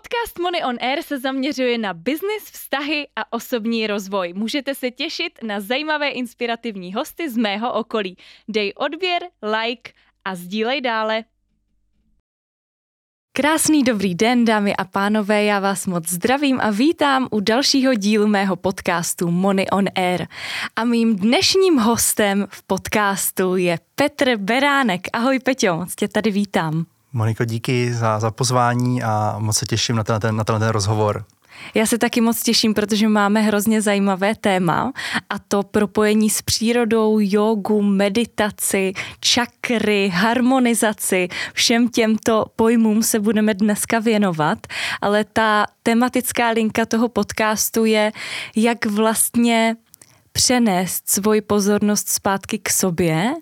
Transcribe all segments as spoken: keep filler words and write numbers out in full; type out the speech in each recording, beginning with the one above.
Podcast Moni on Air se zaměřuje na biznis, vztahy a osobní rozvoj. Můžete se těšit na zajímavé inspirativní hosty z mého okolí. Dej odběr, like a sdílej dále. Krásný dobrý den, dámy a pánové, já vás moc zdravím a vítám u dalšího dílu mého podcastu Moni on Air. A mým dnešním hostem v podcastu je Petr Beránek. Ahoj Peťo, moc tě tady vítám. Moniko, díky za, za pozvání a moc se těším na ten, ten, na ten, ten rozhovor. Já se taky moc těším, protože máme hrozně zajímavé téma, a to propojení s přírodou, jógu, meditaci, čakry, harmonizaci. Všem těmto pojmům se budeme dneska věnovat, ale ta tematická linka toho podcastu je, jak vlastně přenést svoji pozornost zpátky k sobě.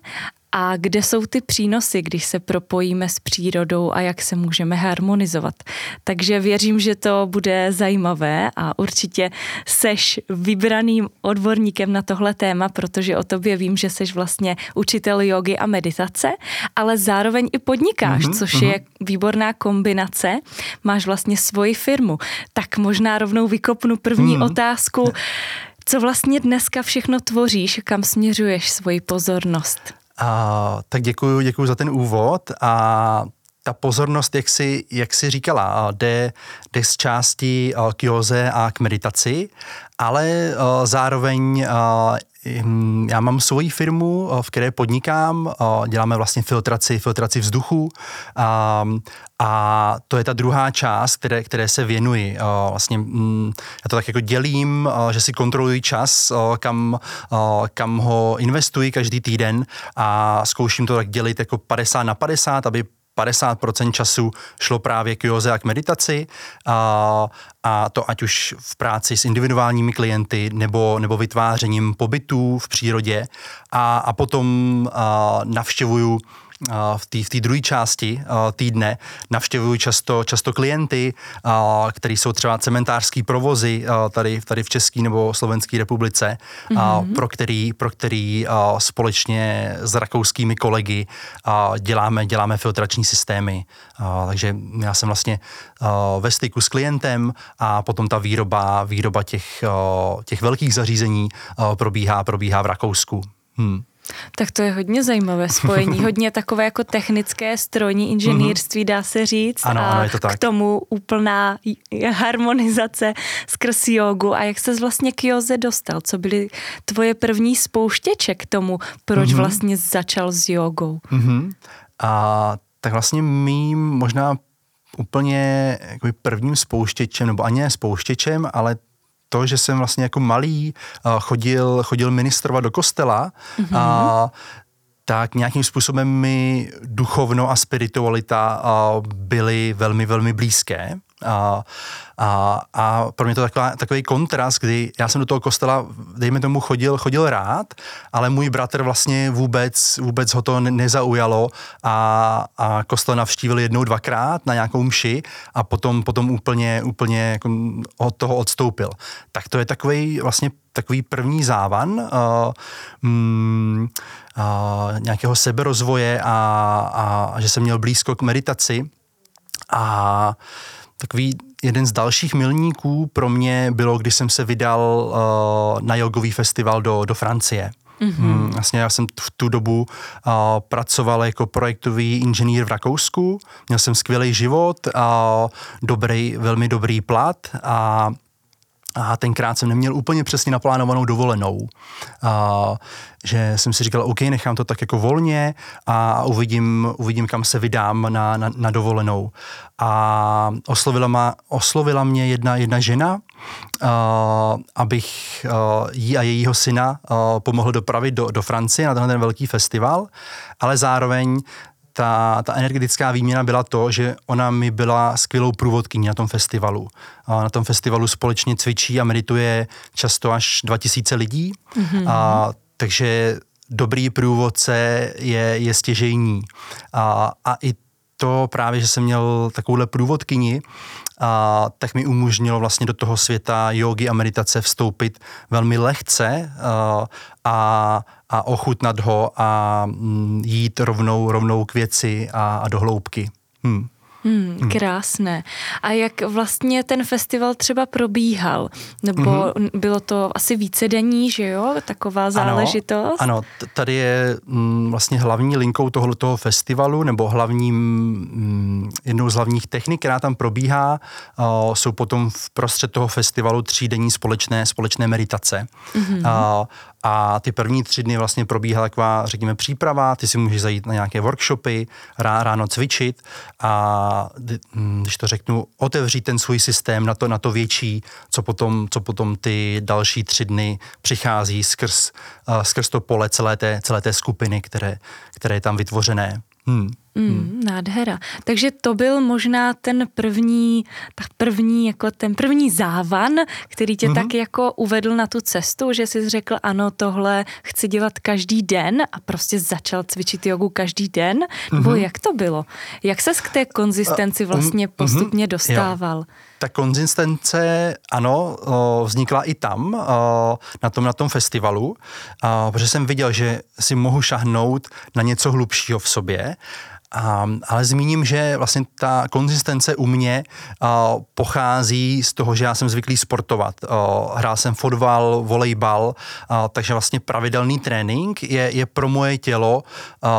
A kde jsou ty přínosy, když se propojíme s přírodou a jak se můžeme harmonizovat. Takže věřím, že to bude zajímavé a určitě seš vybraným odborníkem na tohle téma, protože o tobě vím, že seš vlastně učitel jógy a meditace, ale zároveň i podnikáš, mm-hmm, což mm-hmm. je výborná kombinace. Máš vlastně svoji firmu. Tak možná rovnou vykopnu první mm-hmm. otázku. Co vlastně dneska všechno tvoříš, kam směřuješ svoji pozornost? Uh, tak děkuju, děkuju za ten úvod a ta pozornost, jak jsi, jak jsi říkala, jde, jde z části k józe a k meditaci, ale uh, zároveň uh, já mám svoji firmu, v které podnikám, děláme vlastně filtraci, filtraci vzduchu a, a to je ta druhá část, které, které se věnuji. Vlastně já to tak jako dělím, že si kontroluji čas, kam, kam ho investuji každý týden a zkouším to tak dělit jako padesát na padesát, aby padesát procent času šlo právě k józe a k meditaci a, a to ať už v práci s individuálními klienty nebo, nebo vytvářením pobytů v přírodě a, a potom a, navštěvuju v té v druhé části týdne navštěvuju často, často klienty, který jsou třeba cementářský provozy tady, tady v České nebo Slovenské republice, mm-hmm. pro, který, pro který společně s rakouskými kolegy děláme, děláme filtrační systémy. Takže já jsem vlastně ve styku s klientem a potom ta výroba, výroba těch, těch velkých zařízení probíhá, probíhá v Rakousku. Hmm. Tak to je hodně zajímavé spojení, hodně takové jako technické strojní inženýrství, dá se říct, ano, a ano, je to tak. K tomu úplná harmonizace skrz jógu. A jak ses vlastně k józe dostal? Co byly tvoje první spouštěče k tomu, proč mm-hmm. vlastně začal s jógou? Mm-hmm. A tak vlastně mým možná úplně jakoby prvním spouštěčem, nebo ani ne spouštěčem, ale to, že jsem vlastně jako malý chodil, chodil ministrovat do kostela, mm-hmm. a tak nějakým způsobem mi duchovno a spiritualita byly velmi, velmi blízké. A, a, a pro mě to taková, takový kontrast, kdy já jsem do toho kostela, dejme tomu, chodil, chodil rád, ale můj bratr vlastně vůbec, vůbec ho to nezaujalo a, a kostel navštívil jednou, dvakrát na nějakou mši a potom, potom úplně, úplně jako od toho odstoupil. Tak to je takový vlastně takový první závan uh, mm, uh, nějakého seberozvoje a, a, a že jsem měl blízko k meditaci a takový jeden z dalších milníků pro mě bylo, když jsem se vydal uh, na jogový festival do, do Francie. Mm-hmm. Vlastně já jsem v tu dobu uh, pracoval jako projektový inženýr v Rakousku, měl jsem skvělý život, uh, dobrý, velmi dobrý plat a, a tenkrát jsem neměl úplně přesně naplánovanou dovolenou. Uh, že jsem si říkal, OK, nechám to tak jako volně a uvidím, uvidím kam se vydám na, na, na dovolenou. A oslovila, ma, oslovila mě jedna, jedna žena, uh, abych uh, jí a jejího syna uh, pomohl dopravit do, do Francie na tenhle ten velký festival, ale zároveň Ta, ta energetická výměna byla to, že ona mi byla skvělou průvodkyní na tom festivalu. A na tom festivalu společně cvičí a medituje často až dva tisíce lidí, mm-hmm. a, takže dobrý průvodce je, je stěžejní. A, a i to právě, že jsem měl takovouhle průvodkyni, a, tak mi umožnilo vlastně do toho světa jógy a meditace vstoupit velmi lehce a, a a ochutnat ho a jít rovnou, rovnou k věci a, a do hloubky. Hmm. Hmm, krásné. A jak vlastně ten festival třeba probíhal? Nebo mm-hmm. bylo to asi vícedenní, že jo? Taková záležitost? Ano, ano. Tady je mm, vlastně hlavní linkou tohoto festivalu, nebo hlavním, mm, jednou z hlavních technik, která tam probíhá, o, jsou potom v prostřed toho festivalu třídenní společné, společné meditace. Mm-hmm. A, a ty první tři dny vlastně probíhala taková, řekněme, příprava, ty si můžeš zajít na nějaké workshopy, rá, ráno cvičit a a když to řeknu, otevřít ten svůj systém na to, na to větší, co potom, co potom ty další tři dny přichází skrz, uh, skrz to pole celé té, celé té skupiny, které, které je tam vytvořené. Hmm. Mm, hmm. Nádhera. Takže to byl možná ten první, tak první, jako ten první závan, který tě mm-hmm. tak jako uvedl na tu cestu, že jsi řekl, ano, tohle chci dělat každý den a prostě začal cvičit jogu každý den. Mm-hmm. Nebo jak to bylo? Jak ses k té konzistenci vlastně mm-hmm. postupně dostával? Jo. Ta konzistence, ano, vznikla i tam, na tom, na tom festivalu, protože jsem viděl, že si mohu šahnout na něco hlubšího v sobě. A, ale zmíním, že vlastně ta konzistence u mě a, pochází z toho, že já jsem zvyklý sportovat. A, hrál jsem fotbal, volejbal, a, takže vlastně pravidelný trénink je, je pro moje tělo a,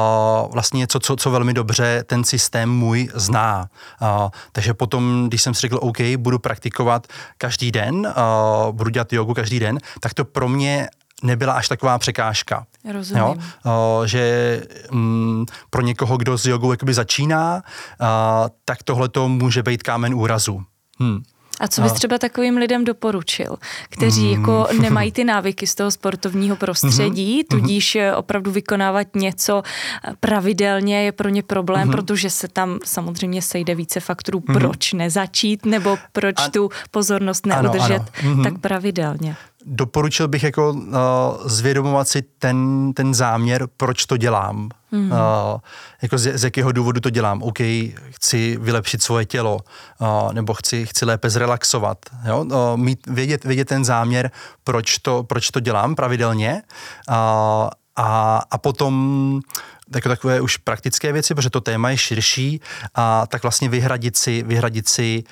vlastně něco, co, co velmi dobře ten systém můj zná. A, takže potom, když jsem si řekl, OK, budu praktikovat každý den, a, budu dělat jogu každý den, tak to pro mě nebyla až taková překážka. Rozumím. Jo? O, že m, pro někoho, kdo s jogou jakoby začíná, a, tak tohleto může být kámen úrazu. Hm. A co bys třeba takovým lidem doporučil, kteří jako nemají ty návyky z toho sportovního prostředí, tudíž opravdu vykonávat něco pravidelně je pro ně problém, protože se tam samozřejmě sejde více faktorů, proč nezačít, nebo proč tu pozornost neudržet tak pravidelně. Doporučil bych jako uh, zvědomovat si ten, ten záměr, proč to dělám. Mm. Uh, jako z, z jakého důvodu to dělám. OK, chci vylepšit svoje tělo, uh, nebo chci, chci lépe zrelaxovat. Jo? Uh, mít, vědět, vědět ten záměr, proč to, proč to dělám pravidelně. Uh, a, a potom jako takové už praktické věci, protože to téma je širší, uh, tak vlastně vyhradit si, vyhradit si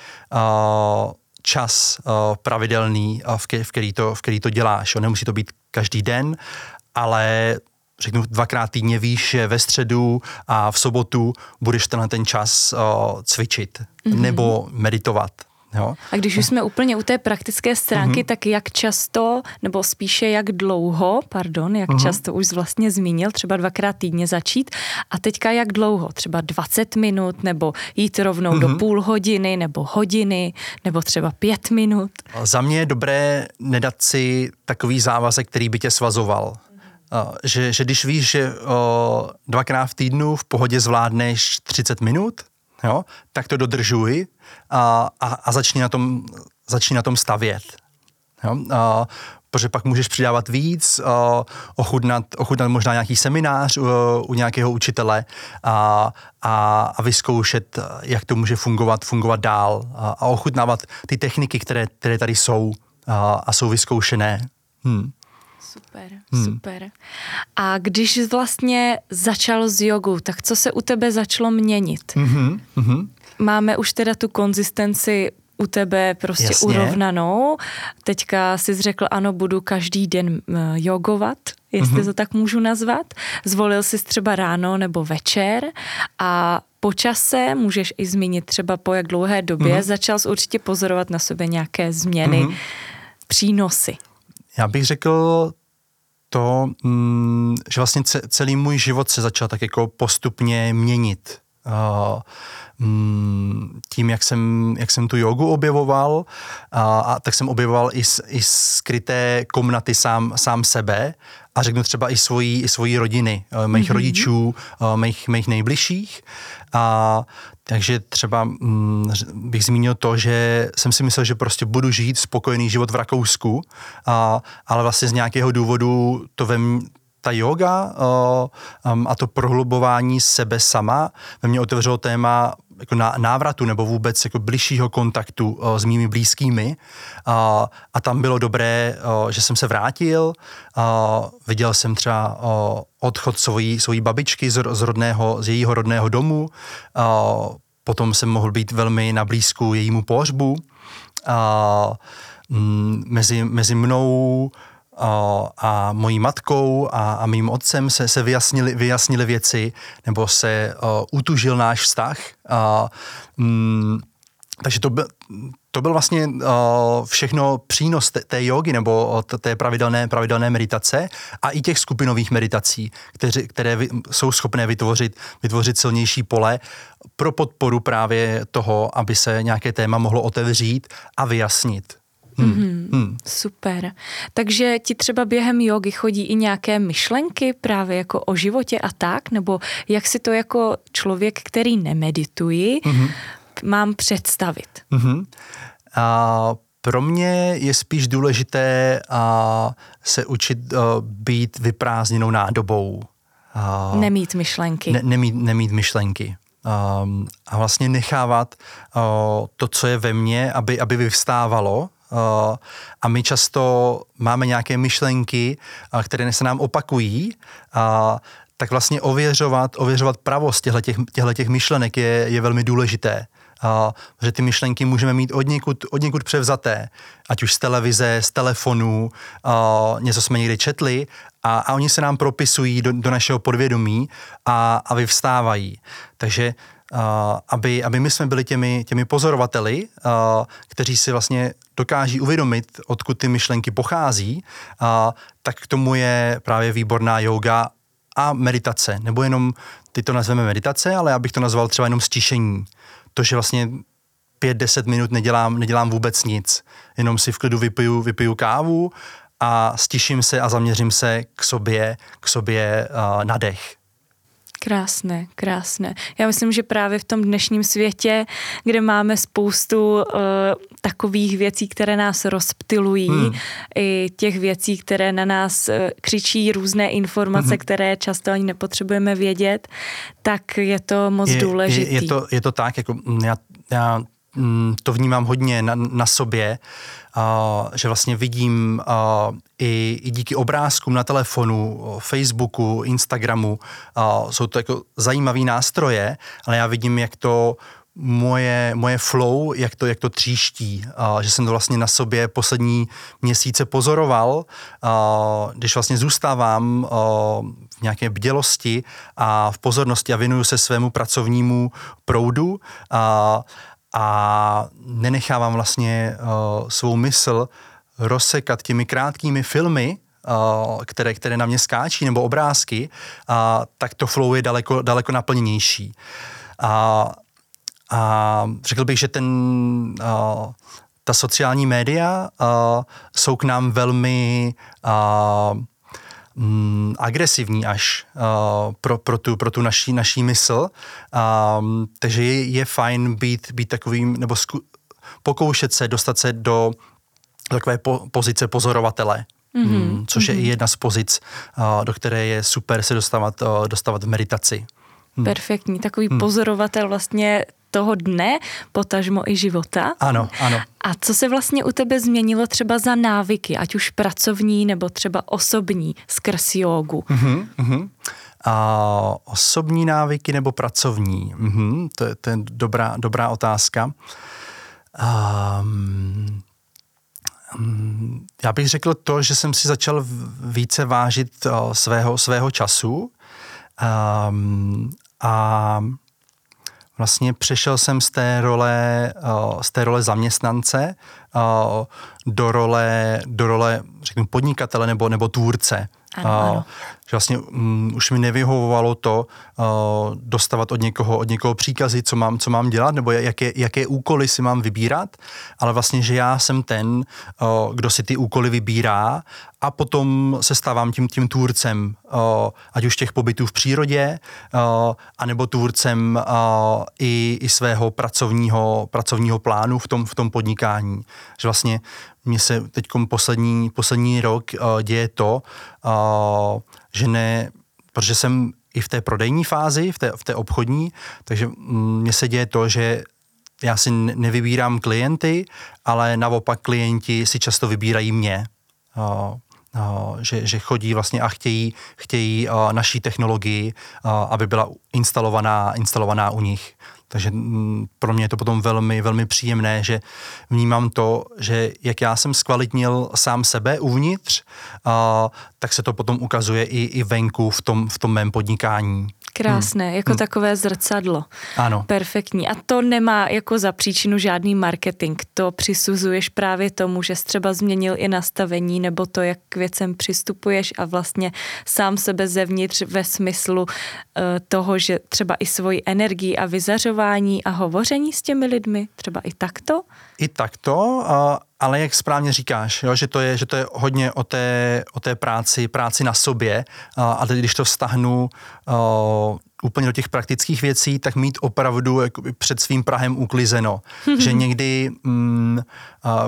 uh, čas uh, pravidelný, uh, v, ke, v, který to, v který to děláš. Jo? Nemusí to být každý den, ale řeknu dvakrát týdně víš, že ve středu a v sobotu budeš tenhle ten čas uh, cvičit mm-hmm. nebo meditovat. Jo? A když už jsme úplně u té praktické stránky, mm-hmm. tak jak často, nebo spíše jak dlouho, pardon, jak mm-hmm. často už vlastně zmínil, třeba dvakrát týdně začít a teďka jak dlouho, třeba dvacet minut, nebo jít rovnou mm-hmm. do půl hodiny, nebo hodiny, nebo třeba pět minut. Za mě je dobré nedat si takový závazek, který by tě svazoval. Uh, že, že když víš, že uh, dvakrát v týdnu v pohodě zvládneš třicet minut, jo, tak to dodržuj a, a, a začni na tom, začni na tom stavět. Jo, a, protože pak můžeš přidávat víc, a, ochutnat, ochutnat možná nějaký seminář u, u nějakého učitele a, a, a vyzkoušet, jak to může fungovat, fungovat dál a, a ochutnávat ty techniky, které, které tady jsou a, a jsou vyzkoušené. Hmm. Super, hmm. super. A když vlastně začalo s jogou, tak co se u tebe začalo měnit? Mm-hmm, mm-hmm. Máme už teda tu konzistenci u tebe prostě Jasně. urovnanou. Teďka jsi řekl, ano, budu každý den jogovat, jestli mm-hmm. to tak můžu nazvat. Zvolil jsi třeba ráno nebo večer a po čase, můžeš i zmínit třeba po jak dlouhé době, mm-hmm. začal jsi určitě pozorovat na sobě nějaké změny, mm-hmm. přínosy. Já bych řekl to, že vlastně celý můj život se začal tak jako postupně měnit. Tím, jak jsem, jak jsem tu jogu objevoval, a tak jsem objevoval i, i skryté komnaty sám, sám sebe a řeknu třeba i svojí, i svojí rodiny, mých mm-hmm. rodičů, mých, mých nejbližších. A takže třeba mm, bych zmínil to, že jsem si myslel, že prostě budu žít spokojený život v Rakousku, a, ale vlastně z nějakého důvodu to ve mně, ta yoga uh, um, a to prohlubování sebe sama ve mně otevřelo téma jako na, návratu nebo vůbec jako bližšího kontaktu uh, s mými blízkými uh, a tam bylo dobré, uh, že jsem se vrátil, uh, viděl jsem třeba uh, odchod svojí, svojí babičky z, z, rodného, z jejího rodného domu, uh, Potom jsem mohl být velmi nablízku jejímu pohřbu. A mezi, mezi mnou a, a mojí matkou a, a mým otcem se, se vyjasnily, vyjasnily věci, nebo se a, utužil náš vztah. A, m, takže to byl, to byl vlastně a, všechno přínos té jógy nebo té pravidelné, pravidelné meditace a i těch skupinových meditací, které, které vy, jsou schopné vytvořit, vytvořit silnější pole pro podporu právě toho, aby se nějaké téma mohlo otevřít a vyjasnit. Hmm. Mm-hmm. Hmm. Super. Takže ti třeba během jógy chodí i nějaké myšlenky právě jako o životě a tak? Nebo jak si to jako člověk, který nemedituji, mm-hmm. mám představit? Mm-hmm. A pro mě je spíš důležité a se učit a být vyprázdněnou nádobou. A nemít myšlenky. Ne, nemít, nemít myšlenky. A, a vlastně nechávat a to, co je ve mně, aby, aby vyvstávalo. Uh, a my často máme nějaké myšlenky, uh, které se nám opakují, uh, tak vlastně ověřovat, ověřovat pravost těchto myšlenek je, je velmi důležité. Uh, že ty myšlenky můžeme mít od někud, od někud převzaté, ať už z televize, z telefonů, uh, něco jsme někde četli a, a oni se nám propisují do, do našeho podvědomí a, a vyvstávají. Takže Uh, aby, aby my jsme byli těmi, těmi pozorovateli, uh, kteří si vlastně dokáží uvědomit, odkud ty myšlenky pochází, uh, tak k tomu je právě výborná jóga a meditace. Nebo jenom, ty to nazveme meditace, ale já bych to nazval třeba jenom stišení. To, že vlastně pět, deset minut nedělám, nedělám vůbec nic. Jenom si v klidu vypiju, vypiju kávu a stiším se a zaměřím se k sobě, k sobě uh, na dech. Krásné, krásné. Já myslím, že právě v tom dnešním světě, kde máme spoustu uh, takových věcí, které nás rozptylují, hmm. i těch věcí, které na nás uh, křičí různé informace, hmm. které často ani nepotřebujeme vědět, tak je to moc je, důležitý. Je, je, to, je to tak, jako já, já to vnímám hodně na, na sobě, uh, že vlastně vidím uh, i, i díky obrázkům na telefonu, Facebooku, Instagramu, uh, jsou to jako zajímavý nástroje, ale já vidím, jak to moje, moje flow, jak to, jak to tříští, uh, že jsem to vlastně na sobě poslední měsíce pozoroval, uh, když vlastně zůstávám uh, v nějaké bdělosti a v pozornosti a věnuju se svému pracovnímu proudu uh, a nenechávám vlastně uh, svou mysl rozsekat těmi krátkými filmy, uh, které, které na mě skáčí, nebo obrázky, uh, tak to flow je daleko, daleko naplněnější. A, a řekl bych, že ten, uh, ta sociální média uh, jsou k nám velmi uh, mm, agresivní až uh, pro, pro, tu, pro tu naší, naší mysl. Um, takže je, je fajn být, být takovým, nebo zku, pokoušet se dostat se do takové po, pozice pozorovatele, mm-hmm. um, což mm-hmm. je i jedna z pozic, uh, do které je super se dostávat, uh, dostávat v meditaci. Hmm. Perfektní, takový hmm. pozorovatel vlastně toho dne, potažmo i života. Ano, ano. A co se vlastně u tebe změnilo třeba za návyky, ať už pracovní nebo třeba osobní skrz jógu? Uh-huh, uh-huh. A osobní návyky nebo pracovní? Uh-huh, to, je, to je dobrá, dobrá otázka. Um, um, já bych řekl to, že jsem si začal více vážit uh, svého, svého času um, a vlastně přešel jsem z té role, z té role zaměstnance do role, do role řeknu, podnikatele nebo, nebo tvůrce. Ano, ano. Že vlastně um, už mi nevyhovovalo to uh, dostávat od někoho, od někoho příkazy, co mám, co mám dělat, nebo jaké, jaké úkoly si mám vybírat, ale vlastně, že já jsem ten, uh, kdo si ty úkoly vybírá a potom se stávám tím, tím tvůrcem, uh, ať už těch pobytů v přírodě, uh, anebo tvůrcem uh, i, i svého pracovního, pracovního plánu v tom, v tom podnikání. Že vlastně mně se teď poslední, poslední rok uh, děje to, uh, že ne, protože jsem i v té prodejní fázi, v té, v té obchodní, takže mně se děje to, že já si nevybírám klienty, ale naopak klienti si často vybírají mě. Uh, uh, že, že chodí vlastně a chtějí, chtějí uh, naší technologii, uh, aby byla instalovaná, instalovaná u nich. Takže pro mě je to potom velmi, velmi příjemné, že vnímám to, že jak já jsem zkvalitnil sám sebe uvnitř, a, tak se to potom ukazuje i, i venku v tom, v tom mém podnikání. Krásné, hmm. jako hmm. takové zrcadlo. Ano. Perfektní. A to nemá jako za příčinu žádný marketing. To přisuzuješ právě tomu, že jsi třeba změnil i nastavení nebo to, jak k věcem přistupuješ a vlastně sám sebe zevnitř ve smyslu uh, toho, že třeba i svoji energii a vyzařování a hovoření s těmi lidmi, třeba i takto? I takto, a uh... ale jak správně říkáš, jo, že, to je, že to je hodně o té, o té práci, práci na sobě a, a když to vztahnu o, úplně do těch praktických věcí, tak mít opravdu jakoby před svým prahem uklizeno. Že někdy mm,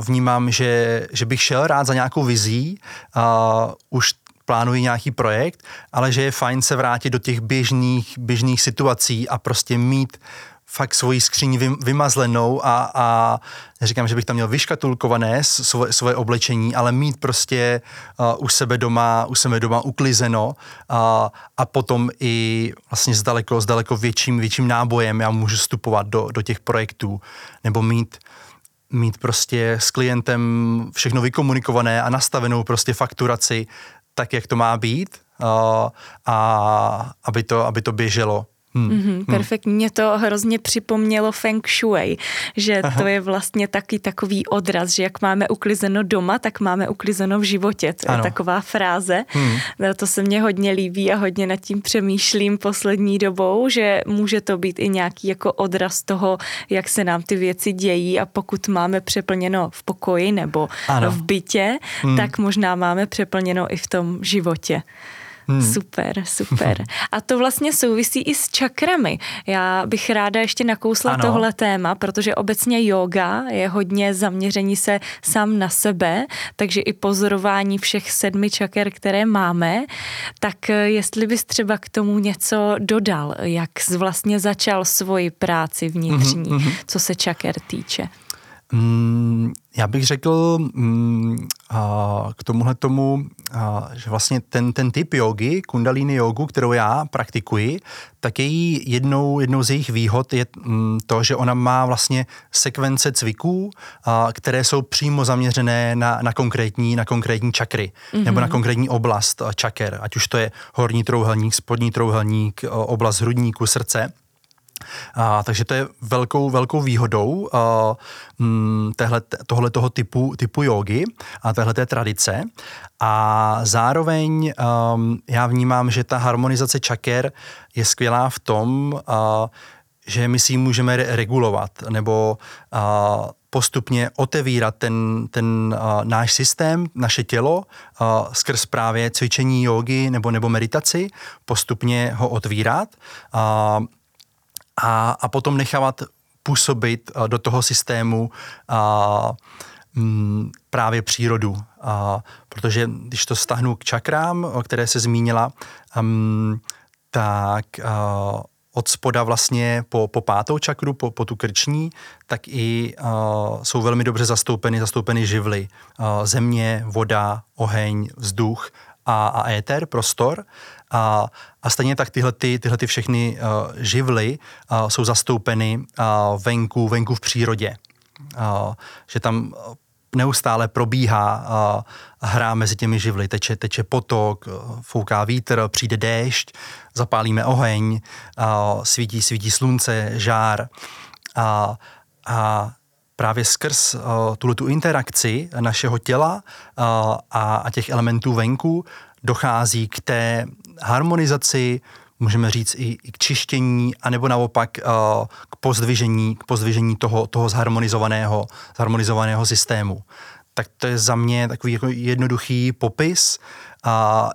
vnímám, že, že bych šel rád za nějakou vizí, a už plánuji nějaký projekt, ale že je fajn se vrátit do těch běžných, běžných situací a prostě mít fakt svoji skříň vymazlenou a, a neříkám, že bych tam měl vyškatulkované svoje, svoje oblečení, ale mít prostě uh, u sebe doma, u sebe doma uklizeno uh, a potom i vlastně s daleko, s daleko větším, větším nábojem já můžu vstupovat do, do těch projektů nebo mít mít prostě s klientem všechno vykomunikované a nastavenou prostě fakturaci tak, jak to má být uh, a aby to, aby to běželo. Hmm. Mm-hmm, perfektně, hmm. Mě to hrozně připomnělo feng shui, že Aha. to je vlastně taky takový odraz, že jak máme uklizeno doma, tak máme uklizeno v životě, to je ano. taková fráze, hmm. to se mně hodně líbí a hodně nad tím přemýšlím poslední dobou, že může to být i nějaký jako odraz toho, jak se nám ty věci dějí a pokud máme přeplněno v pokoji nebo ano. v bytě, hmm. tak možná máme přeplněno i v tom životě. Hmm. Super, super. A to vlastně souvisí i s čakrami. Já bych ráda ještě nakousla ano. tohle téma, protože obecně jóga je hodně zaměření se sám na sebe, takže i pozorování všech sedmi čaker, které máme. Tak jestli bys třeba k tomu něco dodal, jak jsi vlastně začal svoji práci vnitřní, hmm, hmm. co se čaker týče? Hmm, já bych řekl hmm, a, k tomuhle tomu, a, že vlastně ten, ten typ jógy, kundalini jógu, kterou já praktikuji, tak její jednou, jednou z jejich výhod je mm, to, že ona má vlastně sekvence cviků, a, které jsou přímo zaměřené na, na, konkrétní, na konkrétní čakry mm-hmm. nebo na konkrétní oblast čaker, ať už to je horní trouhelník, spodní trouhelník, oblast hrudníku, srdce. A, takže to je velkou, velkou výhodou a, m, téhle, tohletoho typu, typu jógy a téhleté tradice. A zároveň a, já vnímám, že ta harmonizace čaker je skvělá v tom, a, že my si ji můžeme re- regulovat nebo a, postupně otevírat ten, ten uh, náš systém, naše tělo uh, skrz právě cvičení jógy nebo, nebo meditaci, postupně ho otvírat a A, a potom nechávat působit do toho systému a, m, právě přírodu. A, protože když to vztahnu k čakrám, o které se zmínila, um, tak a, od spoda vlastně po, po pátou čakru, po, po tu krční, tak i a, jsou velmi dobře zastoupeny, zastoupeny živly. A, země, voda, oheň, vzduch a, a éter, prostor. A, a stejně tak tyhle, ty, tyhle ty všechny uh, živly uh, jsou zastoupeny uh, venku, venku v přírodě. Uh, že tam neustále probíhá uh, hra mezi těmi živly. Teče, teče potok, fouká vítr, přijde déšť, zapálíme oheň, uh, svítí, svítí slunce, žár. Uh, a právě skrz uh, tuhletu interakci našeho těla uh, a, a těch elementů venku dochází k té harmonizaci, můžeme říct i, i k čištění, anebo naopak uh, k pozdvižení, k pozdvižení toho, toho zharmonizovaného, zharmonizovaného systému. Tak to je za mě takový jako jednoduchý popis, uh,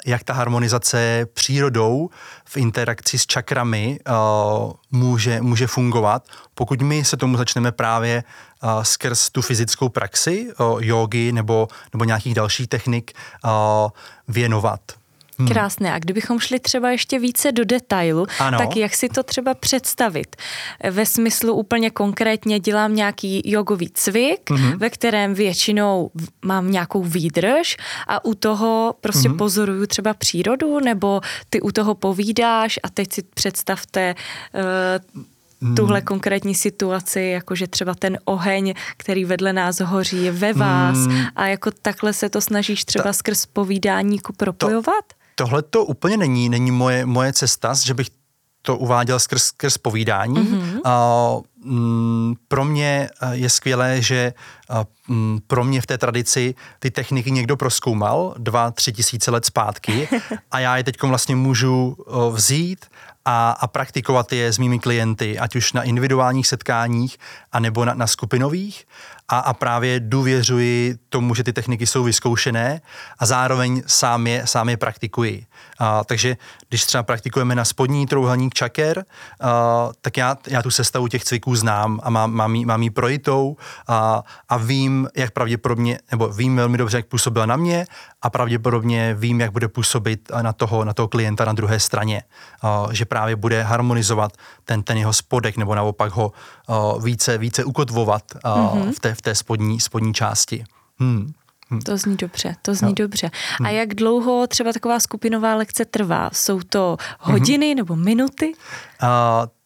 jak ta harmonizace přírodou v interakci s čakrami uh, může, může fungovat, pokud my se tomu začneme právě uh, skrz tu fyzickou praxi, uh, jógy nebo, nebo nějakých dalších technik uh, věnovat. Hmm. Krásné. A kdybychom šli třeba ještě více do detailu, ano. tak jak si to třeba představit? Ve smyslu úplně konkrétně dělám nějaký jogový cvik, mm-hmm. ve kterém většinou mám nějakou výdrž a u toho prostě mm-hmm. pozoruju třeba přírodu, nebo ty u toho povídáš a teď si představte uh, tuhle konkrétní situaci, jakože třeba ten oheň, který vedle nás hoří, je ve vás mm. a jako takhle se to snažíš třeba Ta, skrz povídání propojovat? To, tohle to úplně není, není moje, moje cesta, že bych to uváděl skrz, skrz povídání. Mm-hmm. A, m, pro mě je skvělé, že a, m, pro mě v té tradici ty techniky někdo prozkoumal dva, tři tisíce let zpátky a já je teď vlastně můžu o, vzít A, a praktikovat je s mými klienty, ať už na individuálních setkáních, anebo na, na skupinových. A, a právě důvěřuji tomu, že ty techniky jsou vyzkoušené a zároveň sám je, sám je praktikuji. A, takže když třeba praktikujeme na spodní trouhelník čaker, a, tak já, já tu sestavu těch cviků znám a mám, mám, jí, mám jí projitou a, a vím, jak pravděpodobně, nebo vím velmi dobře, jak působila na mě a pravděpodobně vím, jak bude působit na toho, na toho klienta na druhé straně. A, že právě bude harmonizovat ten, ten jeho spodek nebo naopak ho a, více, více ukotvovat a, mm-hmm. v té v té spodní, spodní části. Hmm. Hmm. To zní dobře, to zní no. dobře. A hmm. jak dlouho třeba taková skupinová lekce trvá? Jsou to hodiny hmm. nebo minuty? Uh,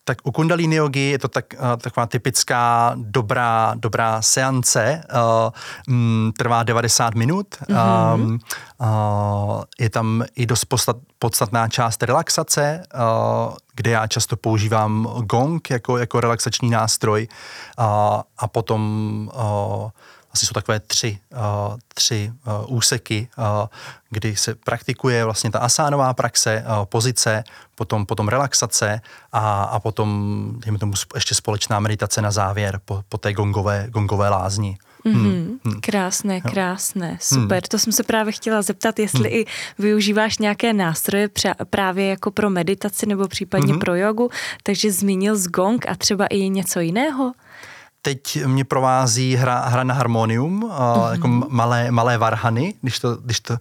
tak u kundalini jógy je to tak, uh, taková typická dobrá, dobrá seance. Uh, m, trvá devadesát minut. Hmm. Um, uh, je tam i dost podstat, podstatná část relaxace, uh, kde já často používám gong jako, jako relaxační nástroj a, a potom a, asi jsou takové tři, a, tři a, úseky, a, kdy se praktikuje vlastně ta asánová praxe, a, pozice, potom, potom relaxace a, a potom tomu ještě společná meditace na závěr po, po té gongové, gongové lázni. Mm-hmm. Hmm. Krásné, krásné, super. Hmm. To jsem se právě chtěla zeptat, jestli hmm. i využíváš nějaké nástroje právě jako pro meditaci nebo případně hmm. pro jogu, takže zmínil z gong a třeba i něco jiného? Teď mě provází hra, hra na harmonium, mm-hmm. jako malé, malé varhany, když to, když to uh,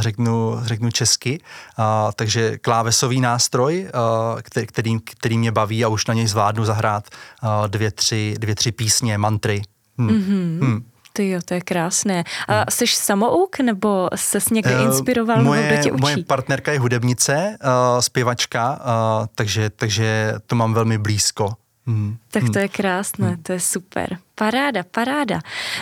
řeknu, řeknu česky. Uh, takže klávesový nástroj, uh, který, který mě baví a už na něj zvládnu zahrát uh, dvě, tři, dvě, tři písně, mantry. Hmm. Mm-hmm. Hmm. Ty jo, to je krásné. A hmm. jsi samouk, nebo ses někde inspiroval, moje, nebo kdo tě učí? Moje partnerka je hudebnice, uh, zpěvačka, uh, takže, takže to mám velmi blízko. Hmm. Tak to je krásné, hmm. to je super. Paráda, paráda.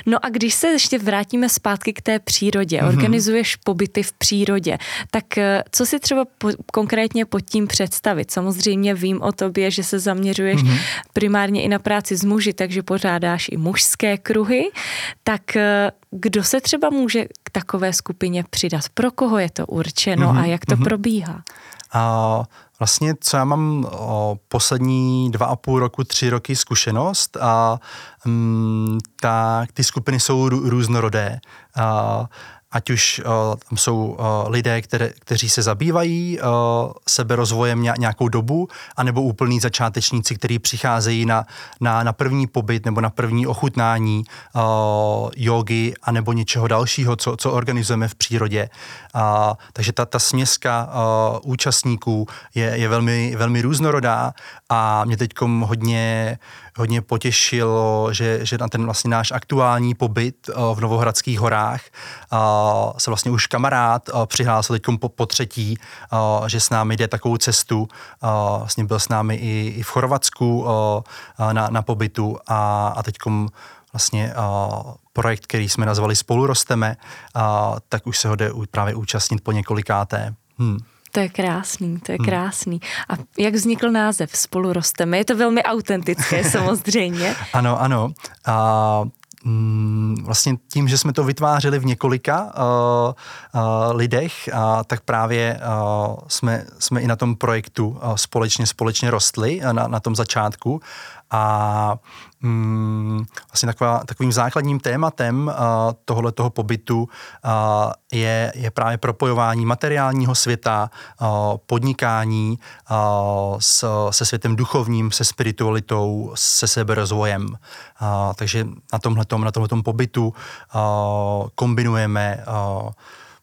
No a když se ještě vrátíme zpátky k té přírodě, hmm. organizuješ pobyty v přírodě, tak co si třeba po, konkrétně pod tím představit? Samozřejmě vím o tobě, že se zaměřuješ hmm. primárně i na práci s muži, takže pořádáš i mužské kruhy. Tak kdo se třeba může k takové skupině přidat? Pro koho je to určeno hmm. a jak to hmm. probíhá? A vlastně, co já mám o, poslední dva a půl roku, tři roky zkušenost, a, m, tak ty skupiny jsou rů, různorodé. A, ať už o, tam jsou o, lidé, které, kteří se zabývají o, seberozvojem nějakou dobu, anebo úplní začátečníci, kteří přicházejí na, na, na první pobyt nebo na první ochutnání jógy anebo něčeho dalšího, co, co organizujeme v přírodě. A, takže ta, ta směska o, účastníků je, je velmi, velmi různorodá a mě teďkom hodně, hodně potěšilo, že, že na ten vlastně náš aktuální pobyt o, v Novohradských horách a, se vlastně už kamarád přihlásil teď po, po třetí, že s námi jde takovou cestu. Vlastně byl s námi i, i v Chorvatsku na, na pobytu a, a teď vlastně projekt, který jsme nazvali Spolu Rosteme, tak už se ho jde právě účastnit po několikáté. Hmm. To je krásný, to je krásný. A jak vznikl název Spolu Rosteme? Je to velmi autentické samozřejmě. Ano, ano. A vlastně tím, že jsme to vytvářeli v několika uh, uh, lidech, uh, tak právě uh, jsme, jsme i na tom projektu uh, společně, společně rostli uh, na, na tom začátku a um, vlastně taková, takovým základním tématem uh, tohoto pobytu uh, je, je právě propojování materiálního světa, uh, podnikání uh, s, se světem duchovním, se spiritualitou, se seberozvojem. Uh, takže na tomhletom na tomto pobytu uh, kombinujeme uh,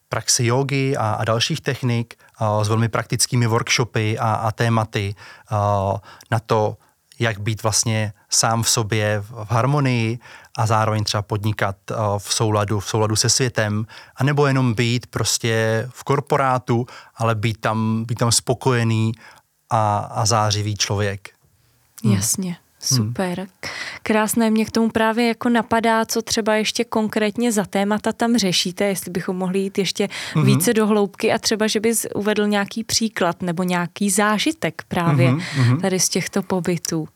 praxi jógy a, a dalších technik uh, s velmi praktickými workshopy a, a tématy uh, na to, jak být vlastně sám v sobě v harmonii a zároveň třeba podnikat uh, v souladu, v souladu se světem, anebo jenom být prostě v korporátu, ale být tam, být tam spokojený a, a zářivý člověk. Hmm. Jasně, super. Hmm. Krásné, mě k tomu právě jako napadá, co třeba ještě konkrétně za témata tam řešíte, jestli bychom mohli jít ještě hmm. více do hloubky a třeba, že bys uvedl nějaký příklad nebo nějaký zážitek právě hmm. tady z těchto pobytů.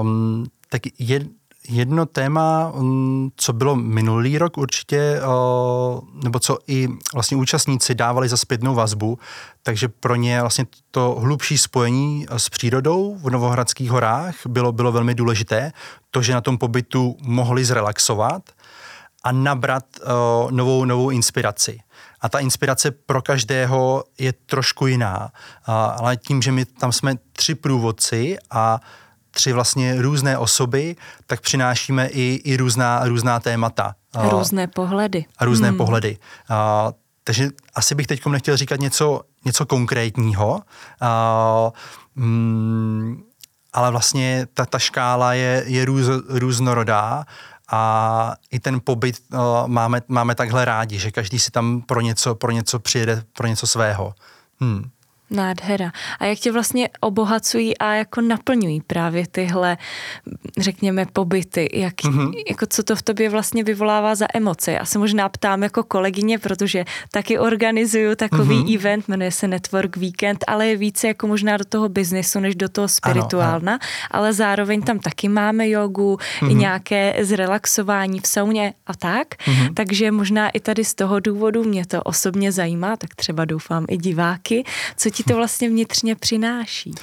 Um, tak je... Jedno téma, co bylo minulý rok určitě, nebo co i vlastně účastníci dávali za zpětnou vazbu, takže pro ně vlastně to hlubší spojení s přírodou v Novohradských horách bylo, bylo velmi důležité, to, že na tom pobytu mohli zrelaxovat a nabrat novou, novou inspiraci. A ta inspirace pro každého je trošku jiná, ale tím, že my tam jsme tři průvodci a tři vlastně různé osoby, tak přinášíme i, i různá, různá témata. A různé pohledy. A různé hmm. pohledy. A, takže asi bych teďkom nechtěl říkat něco, něco konkrétního, a, mm, ale vlastně ta, ta škála je, je růz, různorodá a i ten pobyt a, máme, máme takhle rádi, že každý si tam pro něco, pro něco přijede, pro něco svého. Hmm. Nádhera. A jak tě vlastně obohacují a jako naplňují právě tyhle, řekněme, pobyty? Jak, mm-hmm. jako co to v tobě vlastně vyvolává za emoce? Já se možná ptám jako kolegyně, protože taky organizuju takový mm-hmm. event, jmenuje se Network Weekend, ale je více jako možná do toho biznesu, než do toho spirituálna, ano, ano. ale zároveň tam taky máme jogu, mm-hmm. i nějaké zrelaxování v sauně a tak, mm-hmm. takže možná i tady z toho důvodu mě to osobně zajímá, tak třeba doufám i diváky, co ti to vlastně vnitřně přináší?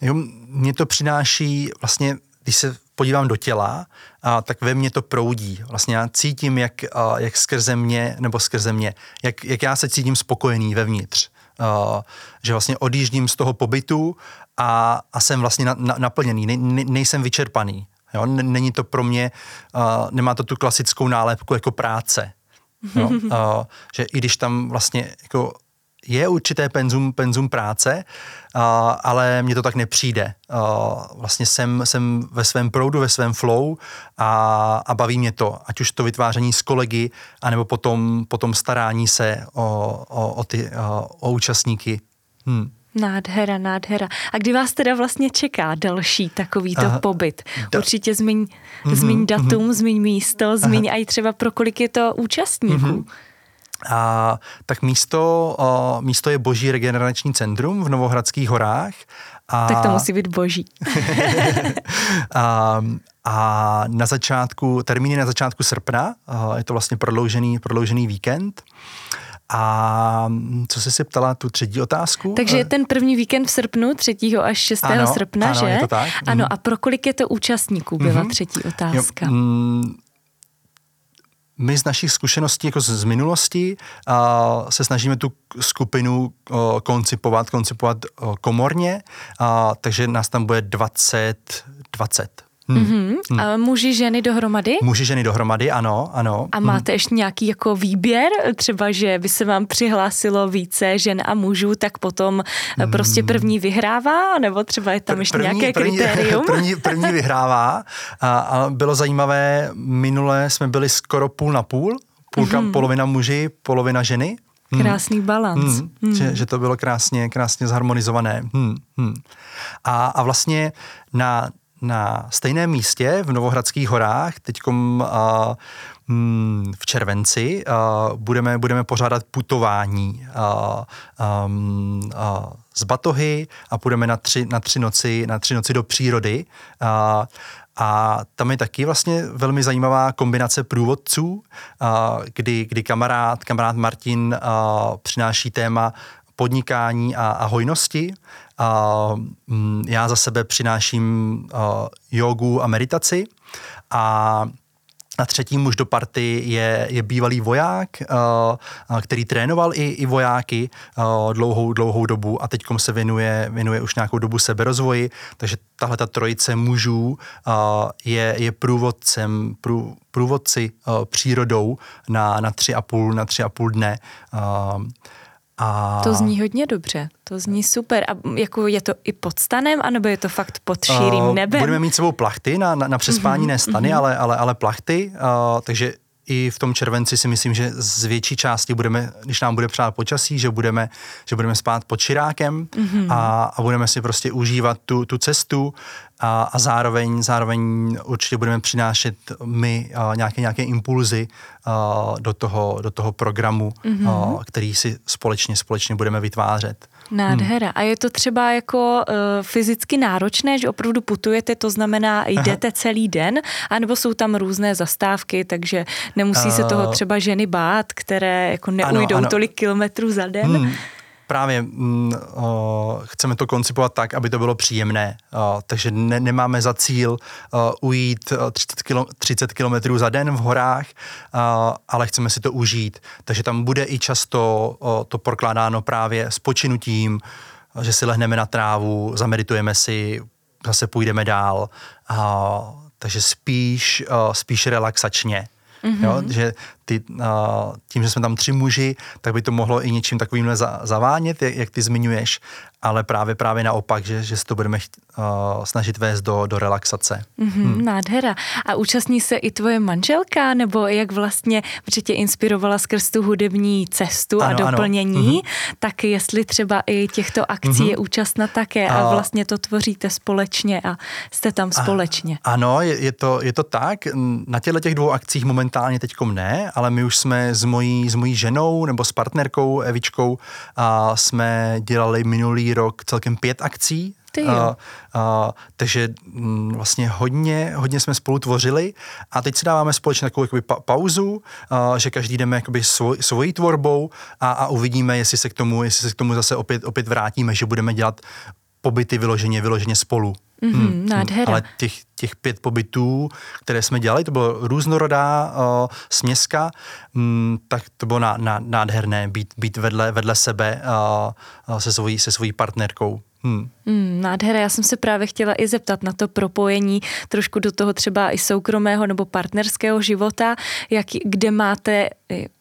Jo, mě to přináší vlastně, když se podívám do těla, a, tak ve mně to proudí. Vlastně já cítím, jak, a, jak skrze mě, nebo skrze mě, jak, jak já se cítím spokojený vevnitř. A, že vlastně odjíždím z toho pobytu a, a jsem vlastně na, na, naplněný, ne, ne, nejsem vyčerpaný. Jo? Není to pro mě, a, nemá to tu klasickou nálepku jako práce. Jo? A, že i když tam vlastně jako je určité penzum, penzum práce, uh, ale mně to tak nepřijde. Uh, vlastně jsem, jsem ve svém proudu, ve svém flow a, a baví mě to. Ať už to vytváření s kolegy, anebo potom, potom starání se o, o, o, ty, o, o účastníky. Hmm. Nádhera, nádhera. A kdy vás teda vlastně čeká další takovýto aha, pobyt? Da- Určitě zmiň, mm-hmm, zmiň datum, mm-hmm. zmiň místo, zmiň aha. a i třeba pro kolik je to účastníků. Mm-hmm. A, tak místo, a, místo je Boží regenerační centrum v Novohradských horách. A, tak to musí být boží. a, a na začátku, termín je na začátku srpna, a, je to vlastně prodloužený, prodloužený víkend. A co jsi si ptala tu třetí otázku? Takže je ten první víkend v srpnu, třetího až šestého ano, srpna, ano, že? Ano, je to tak. Ano, a pro kolik je to účastníků, byla mm-hmm. třetí otázka. Jo, mm, my z našich zkušeností jako z minulosti a se snažíme tu skupinu o, koncipovat, koncipovat o, komorně, a, takže nás tam bude dvacet. Hmm. Mm-hmm. Hmm. A muži, ženy dohromady? Muži, ženy dohromady, ano, ano. A máte hmm. ještě nějaký jako výběr? Třeba, že by se vám přihlásilo více žen a mužů, tak potom hmm. prostě první vyhrává? Nebo třeba je tam ještě první, nějaké první, kritérium? První, první vyhrává. A, a bylo zajímavé, minule jsme byli skoro půl na půl. Půlka, hmm. Polovina muži, polovina ženy. Hmm. Krásný balanc. Hmm. Hmm. Že, že to bylo krásně, krásně zharmonizované. Hmm. Hmm. A, a vlastně na... Na stejném místě v Novohradských horách, teďkom uh, mm, v červenci, uh, budeme, budeme pořádat putování uh, um, uh, z Batohy a půjdeme na tři, na tři, noci, na tři noci do přírody. Uh, a tam je taky vlastně velmi zajímavá kombinace průvodců, uh, kdy, kdy kamarád, kamarád Martin uh, přináší téma podnikání a, a hojnosti. Uh, já za sebe přináším uh, jogu a meditaci a na třetím muž do party je, je bývalý voják, uh, který trénoval i, i vojáky uh, dlouhou, dlouhou dobu a teďkom se věnuje, věnuje už nějakou dobu seberozvoji, takže tahle ta trojice mužů uh, je, je průvodcem, prů, průvodci uh, přírodou na, na tři a půl, na tři a půl dne. Uh, A... To zní hodně dobře, to zní super. A jako je to i pod stanem, anebo je to fakt pod širým uh, nebem? Budeme mít sebou plachty na, na, na přespání, mm-hmm, ne stany, mm-hmm. ale, ale, ale plachty, uh, takže i v tom červenci si myslím, že z větší části budeme, když nám bude přát počasí, že budeme, že budeme spát pod širákem mm-hmm. a, a budeme si prostě užívat tu, tu cestu a, a zároveň, zároveň určitě budeme přinášet my a, nějaké, nějaké impulzy a, do, toho, do toho programu, mm-hmm. a, který si společně, společně budeme vytvářet. Nádhera. Hmm. A je to třeba jako uh, fyzicky náročné, že opravdu putujete, to znamená jdete Aha. celý den, anebo jsou tam různé zastávky, takže nemusí uh, se toho třeba ženy bát, které jako neujdou ano, ano. tolik kilometrů za den? Hmm. Právě mm, o, chceme to koncipovat tak, aby to bylo příjemné, o, takže ne, nemáme za cíl o, ujít třicet kilometrů za den v horách, o, ale chceme si to užít. Takže tam bude i často o, to prokládáno právě s počinutím, o, že si lehneme na trávu, zameditujeme si, zase půjdeme dál, o, takže spíš, o, spíš relaxačně. Mm-hmm. Jo, že ty, a, tím, že jsme tam tři muži, tak by to mohlo i něčím takovým za, zavánět, jak, jak ty zmiňuješ, ale právě právě naopak, že, že se to budeme chtít, a, snažit vést do, do relaxace. Mm-hmm, hmm. Nádhera. A účastní se i tvoje manželka, nebo jak vlastně, protože tě inspirovala skrz tu hudební cestu ano, a doplnění, mm-hmm. tak jestli třeba i těchto akcí mm-hmm. je účastna také a, a vlastně to tvoříte společně a jste tam a, společně. Ano, je, je, to, je to tak. Na těchto těch dvou akcích momentálně teďkom ne, ale my už jsme s mojí, s mojí ženou nebo s partnerkou Evičkou a jsme dělali minulý rok celkem pět akcí. A, a, takže m, vlastně hodně, hodně jsme spolu tvořili a teď si dáváme společně takovou jakoby, pa, pauzu, a, že každý jdeme jakoby, svoj, svojí tvorbou a, a uvidíme, jestli se k tomu, jestli se k tomu zase opět, opět vrátíme, že budeme dělat pobyty vyloženě, vyloženě spolu. Mm-hmm, hmm, nádhera. Ale těch, těch pět pobytů, které jsme dělali, to bylo různorodá o, směska, m, tak to bylo ná, ná, nádherné být, být vedle, vedle sebe o, o, se, svojí, se svojí partnerkou. Hmm. Hmm, nádhera, já jsem se právě chtěla i zeptat na to propojení trošku do toho třeba i soukromého nebo partnerského života, jak, kde máte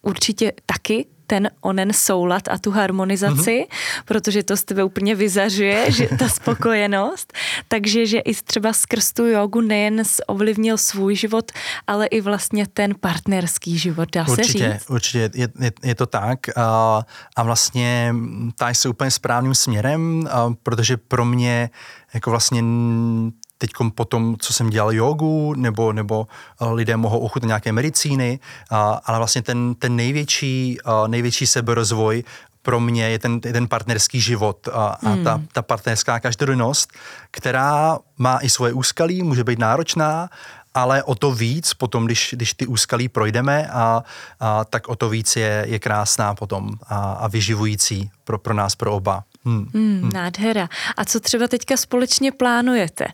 určitě taky ten onen soulad a tu harmonizaci, mm-hmm. protože to z tebe úplně vyzařuje, že ta spokojenost. Takže, že i třeba skrz tu jogu nejen ovlivnil svůj život, ale i vlastně ten partnerský život, dá určitě, se říct? Určitě, je, je, je to tak. A, a vlastně táj se úplně správným směrem, protože pro mě jako vlastně teď po tom, co jsem dělal jogu, nebo, nebo lidé mohou ochutnat nějaké medicíny, a, ale vlastně ten, ten největší, největší seberozvoj pro mě je ten, je ten partnerský život a, a ta, ta partnerská každodennost, která má i svoje úskalí, může být náročná, ale o to víc potom, když, když ty úskalí projdeme, a, a, tak o to víc je, je krásná potom a, a vyživující pro, pro nás, pro oba. Hmm. Hmm, nádhera. A co třeba teďka společně plánujete?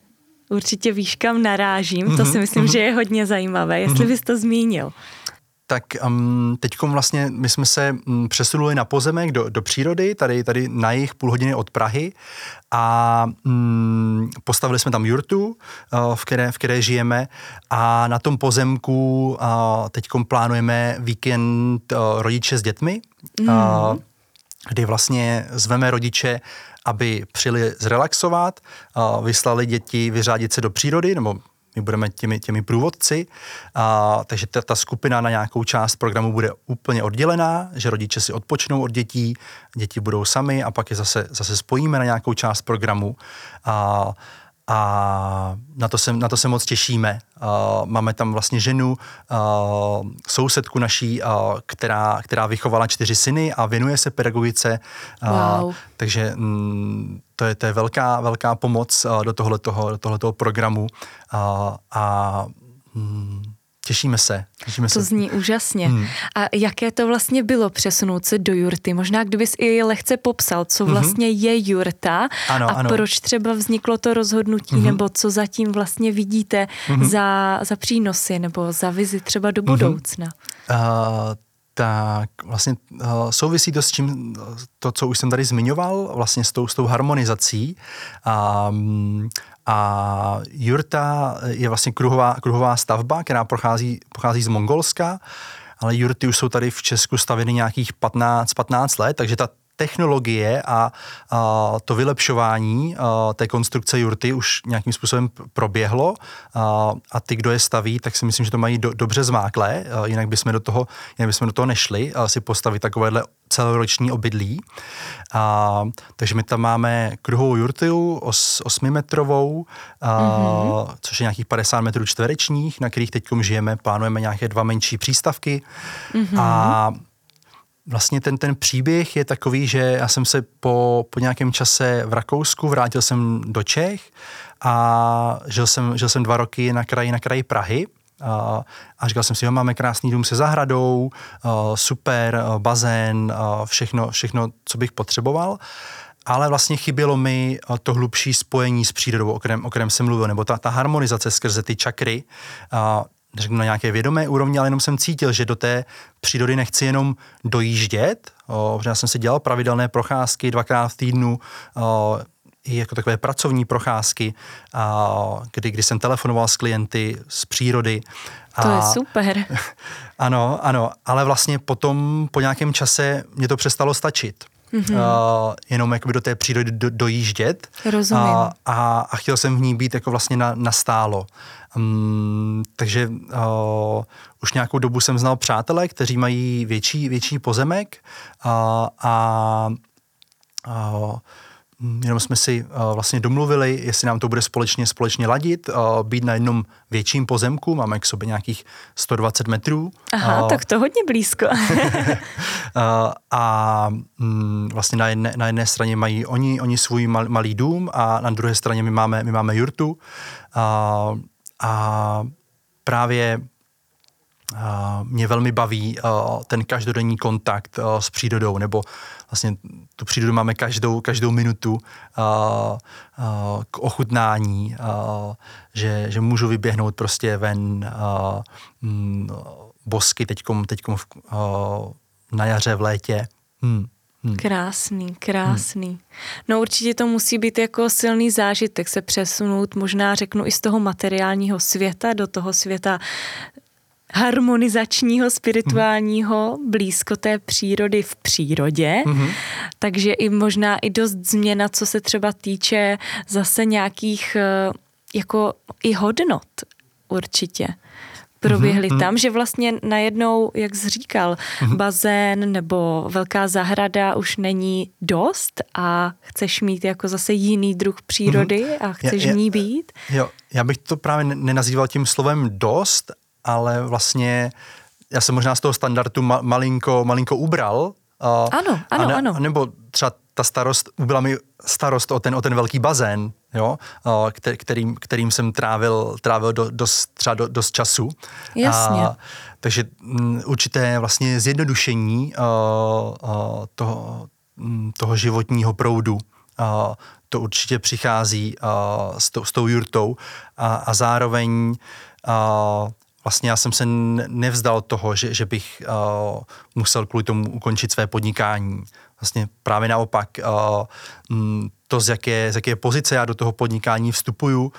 Určitě víš, kam narážím, to si myslím, že je hodně zajímavé, jestli bys to zmínil. Tak um, teďkom vlastně my jsme se přesunuli na pozemek do, do přírody, tady, tady na jih půl hodiny od Prahy a um, postavili jsme tam jurtu, uh, v, které, v které žijeme a na tom pozemku uh, teďkom plánujeme víkend uh, rodiče s dětmi, mm. uh, kdy vlastně zveme rodiče, aby přijeli zrelaxovat, vyslali děti vyřádit se do přírody, nebo my budeme těmi, těmi průvodci, a, takže ta, ta skupina na nějakou část programu bude úplně oddělená, že rodiče si odpočnou od dětí, děti budou sami a pak je zase, zase spojíme na nějakou část programu a, a na, to se, na to se moc těšíme. A, máme tam vlastně ženu, a, sousedku naší, a, která, která vychovala čtyři syny a věnuje se pedagogice. A, wow. Takže m, to, je, to je velká, velká pomoc a, do tohletoho, do tohletoho programu a, a m, těšíme se. Těšíme to se. Zní úžasně. Hmm. A jaké to vlastně bylo přesunout se do jurty? Možná kdybys i lehce popsal, co vlastně mm-hmm. je jurta ano, a ano. proč třeba vzniklo to rozhodnutí, mm-hmm. nebo co zatím vlastně vidíte mm-hmm. za, za přínosy nebo za vizi třeba do budoucna? Mm-hmm. Uh, tak vlastně uh, souvisí to s tím, to, co už jsem tady zmiňoval, vlastně s tou, s tou harmonizací. Um, A jurta je vlastně kruhová, kruhová stavba, která pochází, pochází z Mongolska, ale jurty už jsou tady v Česku stavěny nějakých patnáct, patnáct let, takže ta technologie a, a to vylepšování a, té konstrukce jurty už nějakým způsobem proběhlo a, a ty, kdo je staví, tak si myslím, že to mají do, dobře zmáklé, a jinak bychom do toho, jinak bychom do toho nešli a si postavit takovéhle celoroční obydlí. A, takže my tam máme kruhovou jurtu os, osmimetrovou, a, mm-hmm. což je nějakých padesát metrů čtverečních, na kterých teď žijeme, plánujeme nějaké dva menší přístavky. Mm-hmm. A vlastně ten, ten příběh je takový, že já jsem se po, po nějakém čase v Rakousku vrátil jsem do Čech a žil jsem, žil jsem dva roky na kraji, na kraji Prahy. A, a říkal jsem si, jo, máme krásný dům se zahradou, super, bazén, všechno, všechno, co bych potřeboval, ale vlastně chybělo mi to hlubší spojení s přírodou, o kterém, o kterém jsem mluvil, nebo ta, ta harmonizace skrze ty čakry, a, řeknu na nějaké vědomé úrovni, ale jenom jsem cítil, že do té přírody nechci jenom dojíždět, o, protože já jsem si dělal pravidelné procházky dvakrát v týdnu, o, i jako takové pracovní procházky, a, kdy, kdy jsem telefonoval s klienty z přírody. A, to je super. Ano, ano, ale vlastně potom po nějakém čase mě to přestalo stačit. Mm-hmm. A, jenom jakoby do té přírody do, dojíždět. Rozumím. A, a, a chtěl jsem v ní být jako vlastně na, nastálo. Um, takže uh, už nějakou dobu jsem znal přátelé, kteří mají větší, větší pozemek uh, a uh, jenom jsme si uh, vlastně domluvili, jestli nám to bude společně společně ladit, uh, být na jednom větším pozemku, máme k sobě nějakých sto dvacet metrů. Aha, uh, tak to hodně blízko. uh, a um, vlastně na jedné, na jedné straně mají oni, oni svůj mal, malý dům a na druhé straně my máme, my máme jurtu. Uh, A právě a mě velmi baví ten každodenní kontakt s přírodou, nebo vlastně tu přírodu máme každou, každou minutu a, a, k ochutnání, a, že, že můžu vyběhnout prostě ven a, m, bosky teďkom, teďkom v, a, na jaře, v létě. Hmm. Hmm. Krásný, krásný. Hmm. No určitě to musí být jako silný zážitek se přesunout, možná řeknu i z toho materiálního světa do toho světa harmonizačního, spirituálního, hmm. blízko té přírody v přírodě. Hmm. Takže i možná i dost změna, co se třeba týče zase nějakých jako i hodnot určitě. Proběhly mm-hmm. tam, že vlastně najednou, jak jsi říkal, mm-hmm. bazén nebo velká zahrada už není dost a chceš mít jako zase jiný druh přírody mm-hmm. a chceš já, já, v ní být? Jo, já bych to právě nenazýval tím slovem dost, ale vlastně já jsem možná z toho standardu ma, malinko, malinko ubral. A, ano, ano, a ne, ano. Nebo třeba ta starost, byla mi starost o ten, o ten velký bazén, jo, kterým, kterým jsem trávil, trávil do, dost, třeba do, dost času. Jasně. A, takže m, určité vlastně zjednodušení a, a, toho, m, toho životního proudu, a, to určitě přichází a, s, to, s tou jurtou a, a zároveň a, vlastně já jsem se nevzdal toho, že, že bych uh, musel kvůli tomu ukončit své podnikání. Vlastně právě naopak uh, to, z jaké, z jaké pozice já do toho podnikání vstupuju, uh,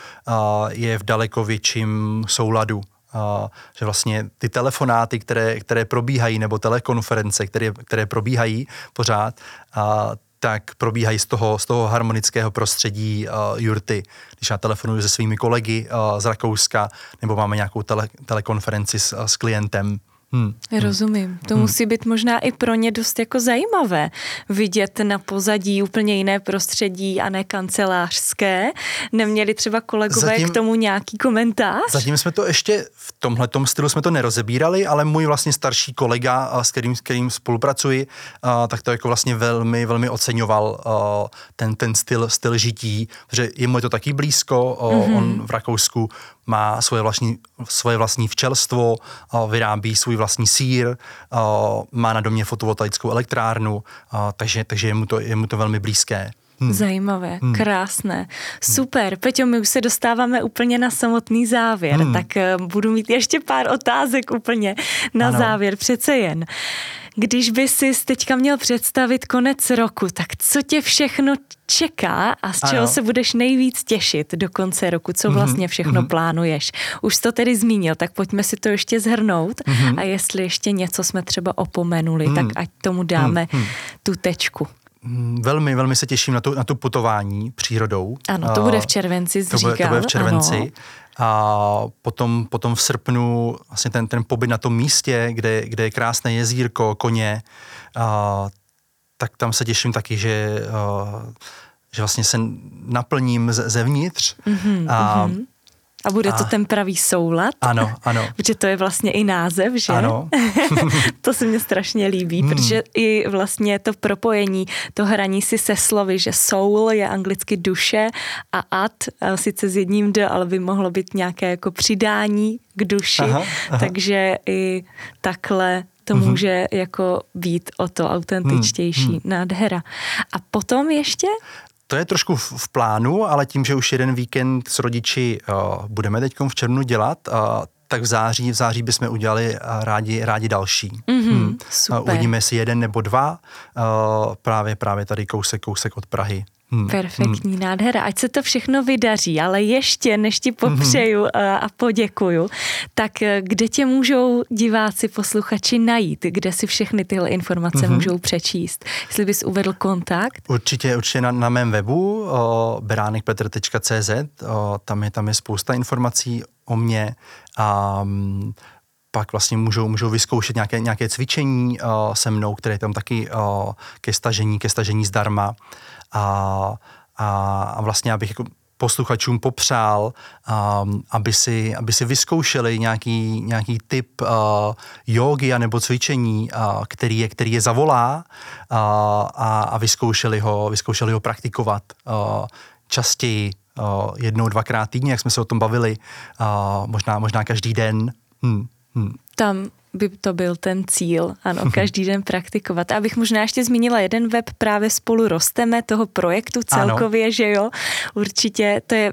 je v daleko větším souladu. Uh, že vlastně ty telefonáty, které, které probíhají, nebo telekonference, které, které probíhají pořád, uh, tak probíhají z toho, z toho harmonického prostředí uh, jurty. Když já telefonuju se svými kolegy uh, z Rakouska, nebo máme nějakou tele, telekonferenci s, s klientem. Hmm. Rozumím. To hmm. musí být možná i pro ně dost jako zajímavé vidět na pozadí úplně jiné prostředí a ne kancelářské. Neměli třeba kolegové zatím, k tomu nějaký komentář? Zatím jsme to ještě v tomhletom stylu jsme to nerozebírali, ale můj vlastně starší kolega, s kterým, s kterým spolupracuji, tak to jako vlastně velmi, velmi oceňoval ten, ten styl, styl žití, protože jemu je to taky blízko, mm-hmm. on v Rakousku má svoje vlastní, svoje vlastní včelstvo, vyrábí svůj vlastní sýr, má na domě fotovoltaickou elektrárnu, takže, takže je mu to, je mu to velmi blízké. Hmm. Zajímavé, hmm. krásné. Super, Peťo, my už se dostáváme úplně na samotný závěr, hmm. tak budu mít ještě pár otázek úplně na ano. závěr, přece jen. Když by si teďka měl představit konec roku, tak co tě všechno čeká a z čeho ano. se budeš nejvíc těšit do konce roku? Co vlastně všechno mm-hmm. plánuješ? Už to tedy zmínil, tak pojďme si to ještě zhrnout mm-hmm. a jestli ještě něco jsme třeba opomenuli, mm-hmm. tak ať tomu dáme mm-hmm. tu tečku. Velmi, velmi se těším na to, na to putování přírodou. Ano, to bude v červenci, jsi říkal. To bude, to bude v červenci. Ano. A potom, potom v srpnu vlastně ten, ten pobyt na tom místě, kde, kde je krásné jezírko, koně, a tak tam se těším taky, že, uh, že vlastně se naplním zevnitř. Mm-hmm, a, mm-hmm. a bude to a... ten pravý soulad. Ano, ano. Protože to je vlastně i název, že? Ano. To se mně strašně líbí, hmm. protože i vlastně to propojení, to hraní si se slovy, že soul je anglicky duše a ad, a sice s jedním d, ale by mohlo být nějaké jako přidání k duši, aha, aha. takže i takhle to mm-hmm. může jako být o to autentičtější mm-hmm. nádhera. A potom ještě... To je trošku v, v plánu, ale tím, že už jeden víkend s rodiči uh, budeme teď v červnu dělat, uh, tak v září, v září bychom udělali uh, rádi, rádi další. Mm-hmm, hmm. uh, uvidíme si jeden nebo dva, uh, právě, právě tady kousek, kousek od Prahy. Hmm. Perfektní hmm. nádhera, ať se to všechno vydaří, ale ještě než ti popřeju hmm. a poděkuju, tak kde tě můžou diváci, posluchači najít, kde si všechny tyhle informace hmm. můžou přečíst, jestli bys uvedl kontakt? Určitě, určitě na, na mém webu beránek petr tečka cé zet, tam je, tam je spousta informací o mě a pak vlastně můžou, můžou vyzkoušet nějaké, nějaké cvičení uh, se mnou, které je tam taky uh, ke stažení, ke stažení zdarma. A, a, a vlastně abych jako posluchačům popřál, um, aby, si, aby si vyzkoušeli nějaký, nějaký typ jógy uh, nebo cvičení, uh, který, je, který je zavolá uh, a, a vyzkoušeli ho, vyzkoušeli ho praktikovat uh, častěji, uh, jednou, dvakrát týdně, jak jsme se o tom bavili, uh, možná, možná každý den. Hmm. Hmm. Tam by to byl ten cíl, ano, každý den praktikovat. A abych možná ještě zmínila jeden web, právě Spolu Rosteme, toho projektu celkově, ano. že jo, určitě, to je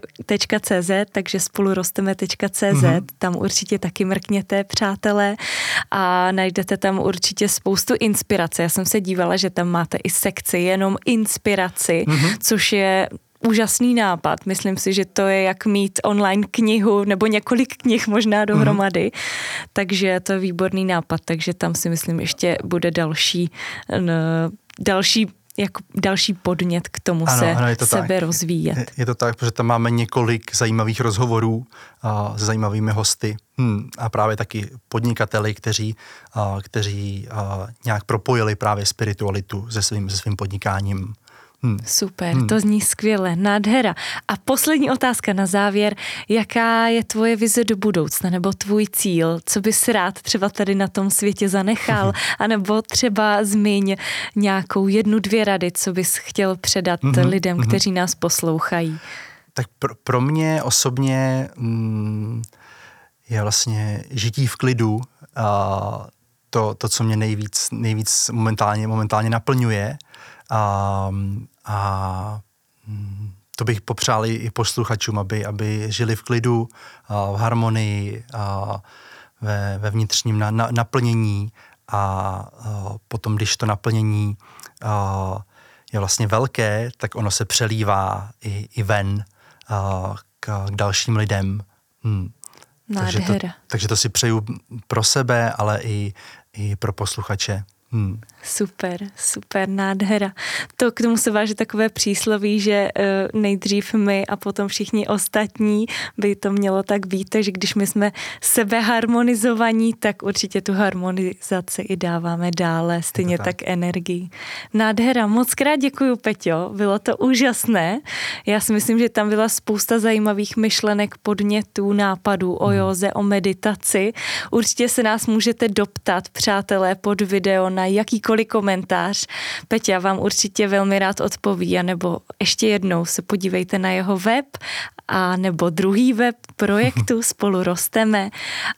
.cz, takže spolurosteme tečka cé zet, mm-hmm. tam určitě taky mrkněte, přátelé, a najdete tam určitě spoustu inspirace. Já jsem se dívala, že tam máte i sekci jenom inspiraci, mm-hmm. což je úžasný nápad. Myslím si, že to je jak mít online knihu nebo několik knih možná dohromady. Mm-hmm. Takže to je výborný nápad. Takže tam si myslím, ještě bude další no, další jako další podnět k tomu ano, se ano, to sebe tak. rozvíjet. Je, je to tak, protože tam máme několik zajímavých rozhovorů uh, se zajímavými hosty hmm, a právě taky podnikateli, kteří, uh, kteří uh, nějak propojili právě spiritualitu se svým, se svým podnikáním. Hmm. Super, hmm. to zní skvěle, nádhera. A poslední otázka na závěr, jaká je tvoje vize do budoucna, nebo tvůj cíl, co bys rád třeba tady na tom světě zanechal, hmm. anebo třeba zmiň nějakou jednu, dvě rady, co bys chtěl předat hmm. lidem, hmm. kteří nás poslouchají. Tak pro, pro mě osobně mm, je vlastně žití v klidu a to, to co mě nejvíc, nejvíc momentálně, momentálně naplňuje a A to bych popřál i posluchačům, aby, aby žili v klidu, v harmonii, ve, ve vnitřním na, na, naplnění a potom, když to naplnění je vlastně velké, tak ono se přelívá i, i ven k, k dalším lidem. Hmm. Takže, to, takže to si přeju pro sebe, ale i, i pro posluchače. Hmm. Super, super, nádhera. To k tomu se váží takové přísloví, že uh, nejdřív my a potom všichni ostatní, by to mělo tak být, takže když my jsme sebeharmonizovaní, tak určitě tu harmonizaci i dáváme dále, stejně tak. tak energii. Nádhera, moc krát děkuju, Peťo, bylo to úžasné. Já si myslím, že tam byla spousta zajímavých myšlenek, podnětů, nápadů o józe, o meditaci. Určitě se nás můžete doptat, přátelé, pod video na jakýkoliv komentář. Peťa vám určitě velmi rád odpoví, anebo ještě jednou se podívejte na jeho web a nebo druhý web projektu Spolu Rosteme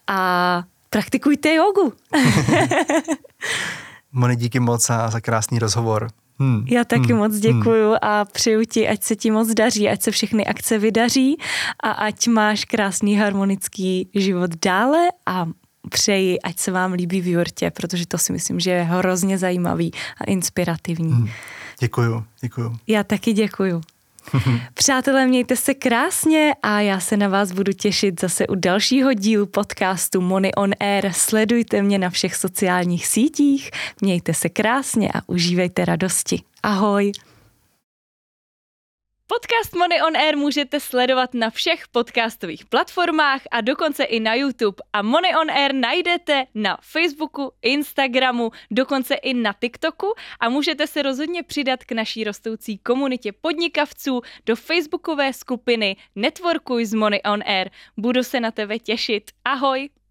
a praktikujte jógu. Moni, díky moc a za krásný rozhovor. Hmm. Já taky hmm. moc děkuju hmm. a přeju ti, ať se ti moc daří, ať se všechny akce vydaří a ať máš krásný harmonický život dále a přeji, ať se vám líbí v jurtě, protože to si myslím, že je hrozně zajímavý a inspirativní. Hmm. Děkuju, děkuju. Já taky děkuju. Přátelé, mějte se krásně a já se na vás budu těšit zase u dalšího dílu podcastu Moni on Air. Sledujte mě na všech sociálních sítích, mějte se krásně a užívejte radosti. Ahoj! Podcast Moni on Air můžete sledovat na všech podcastových platformách a dokonce i na YouTube. A Moni on Air najdete na Facebooku, Instagramu, dokonce i na TikToku a můžete se rozhodně přidat k naší rostoucí komunitě podnikavců do facebookové skupiny Networkuj s Moni on Air. Budu se na tebe těšit. Ahoj!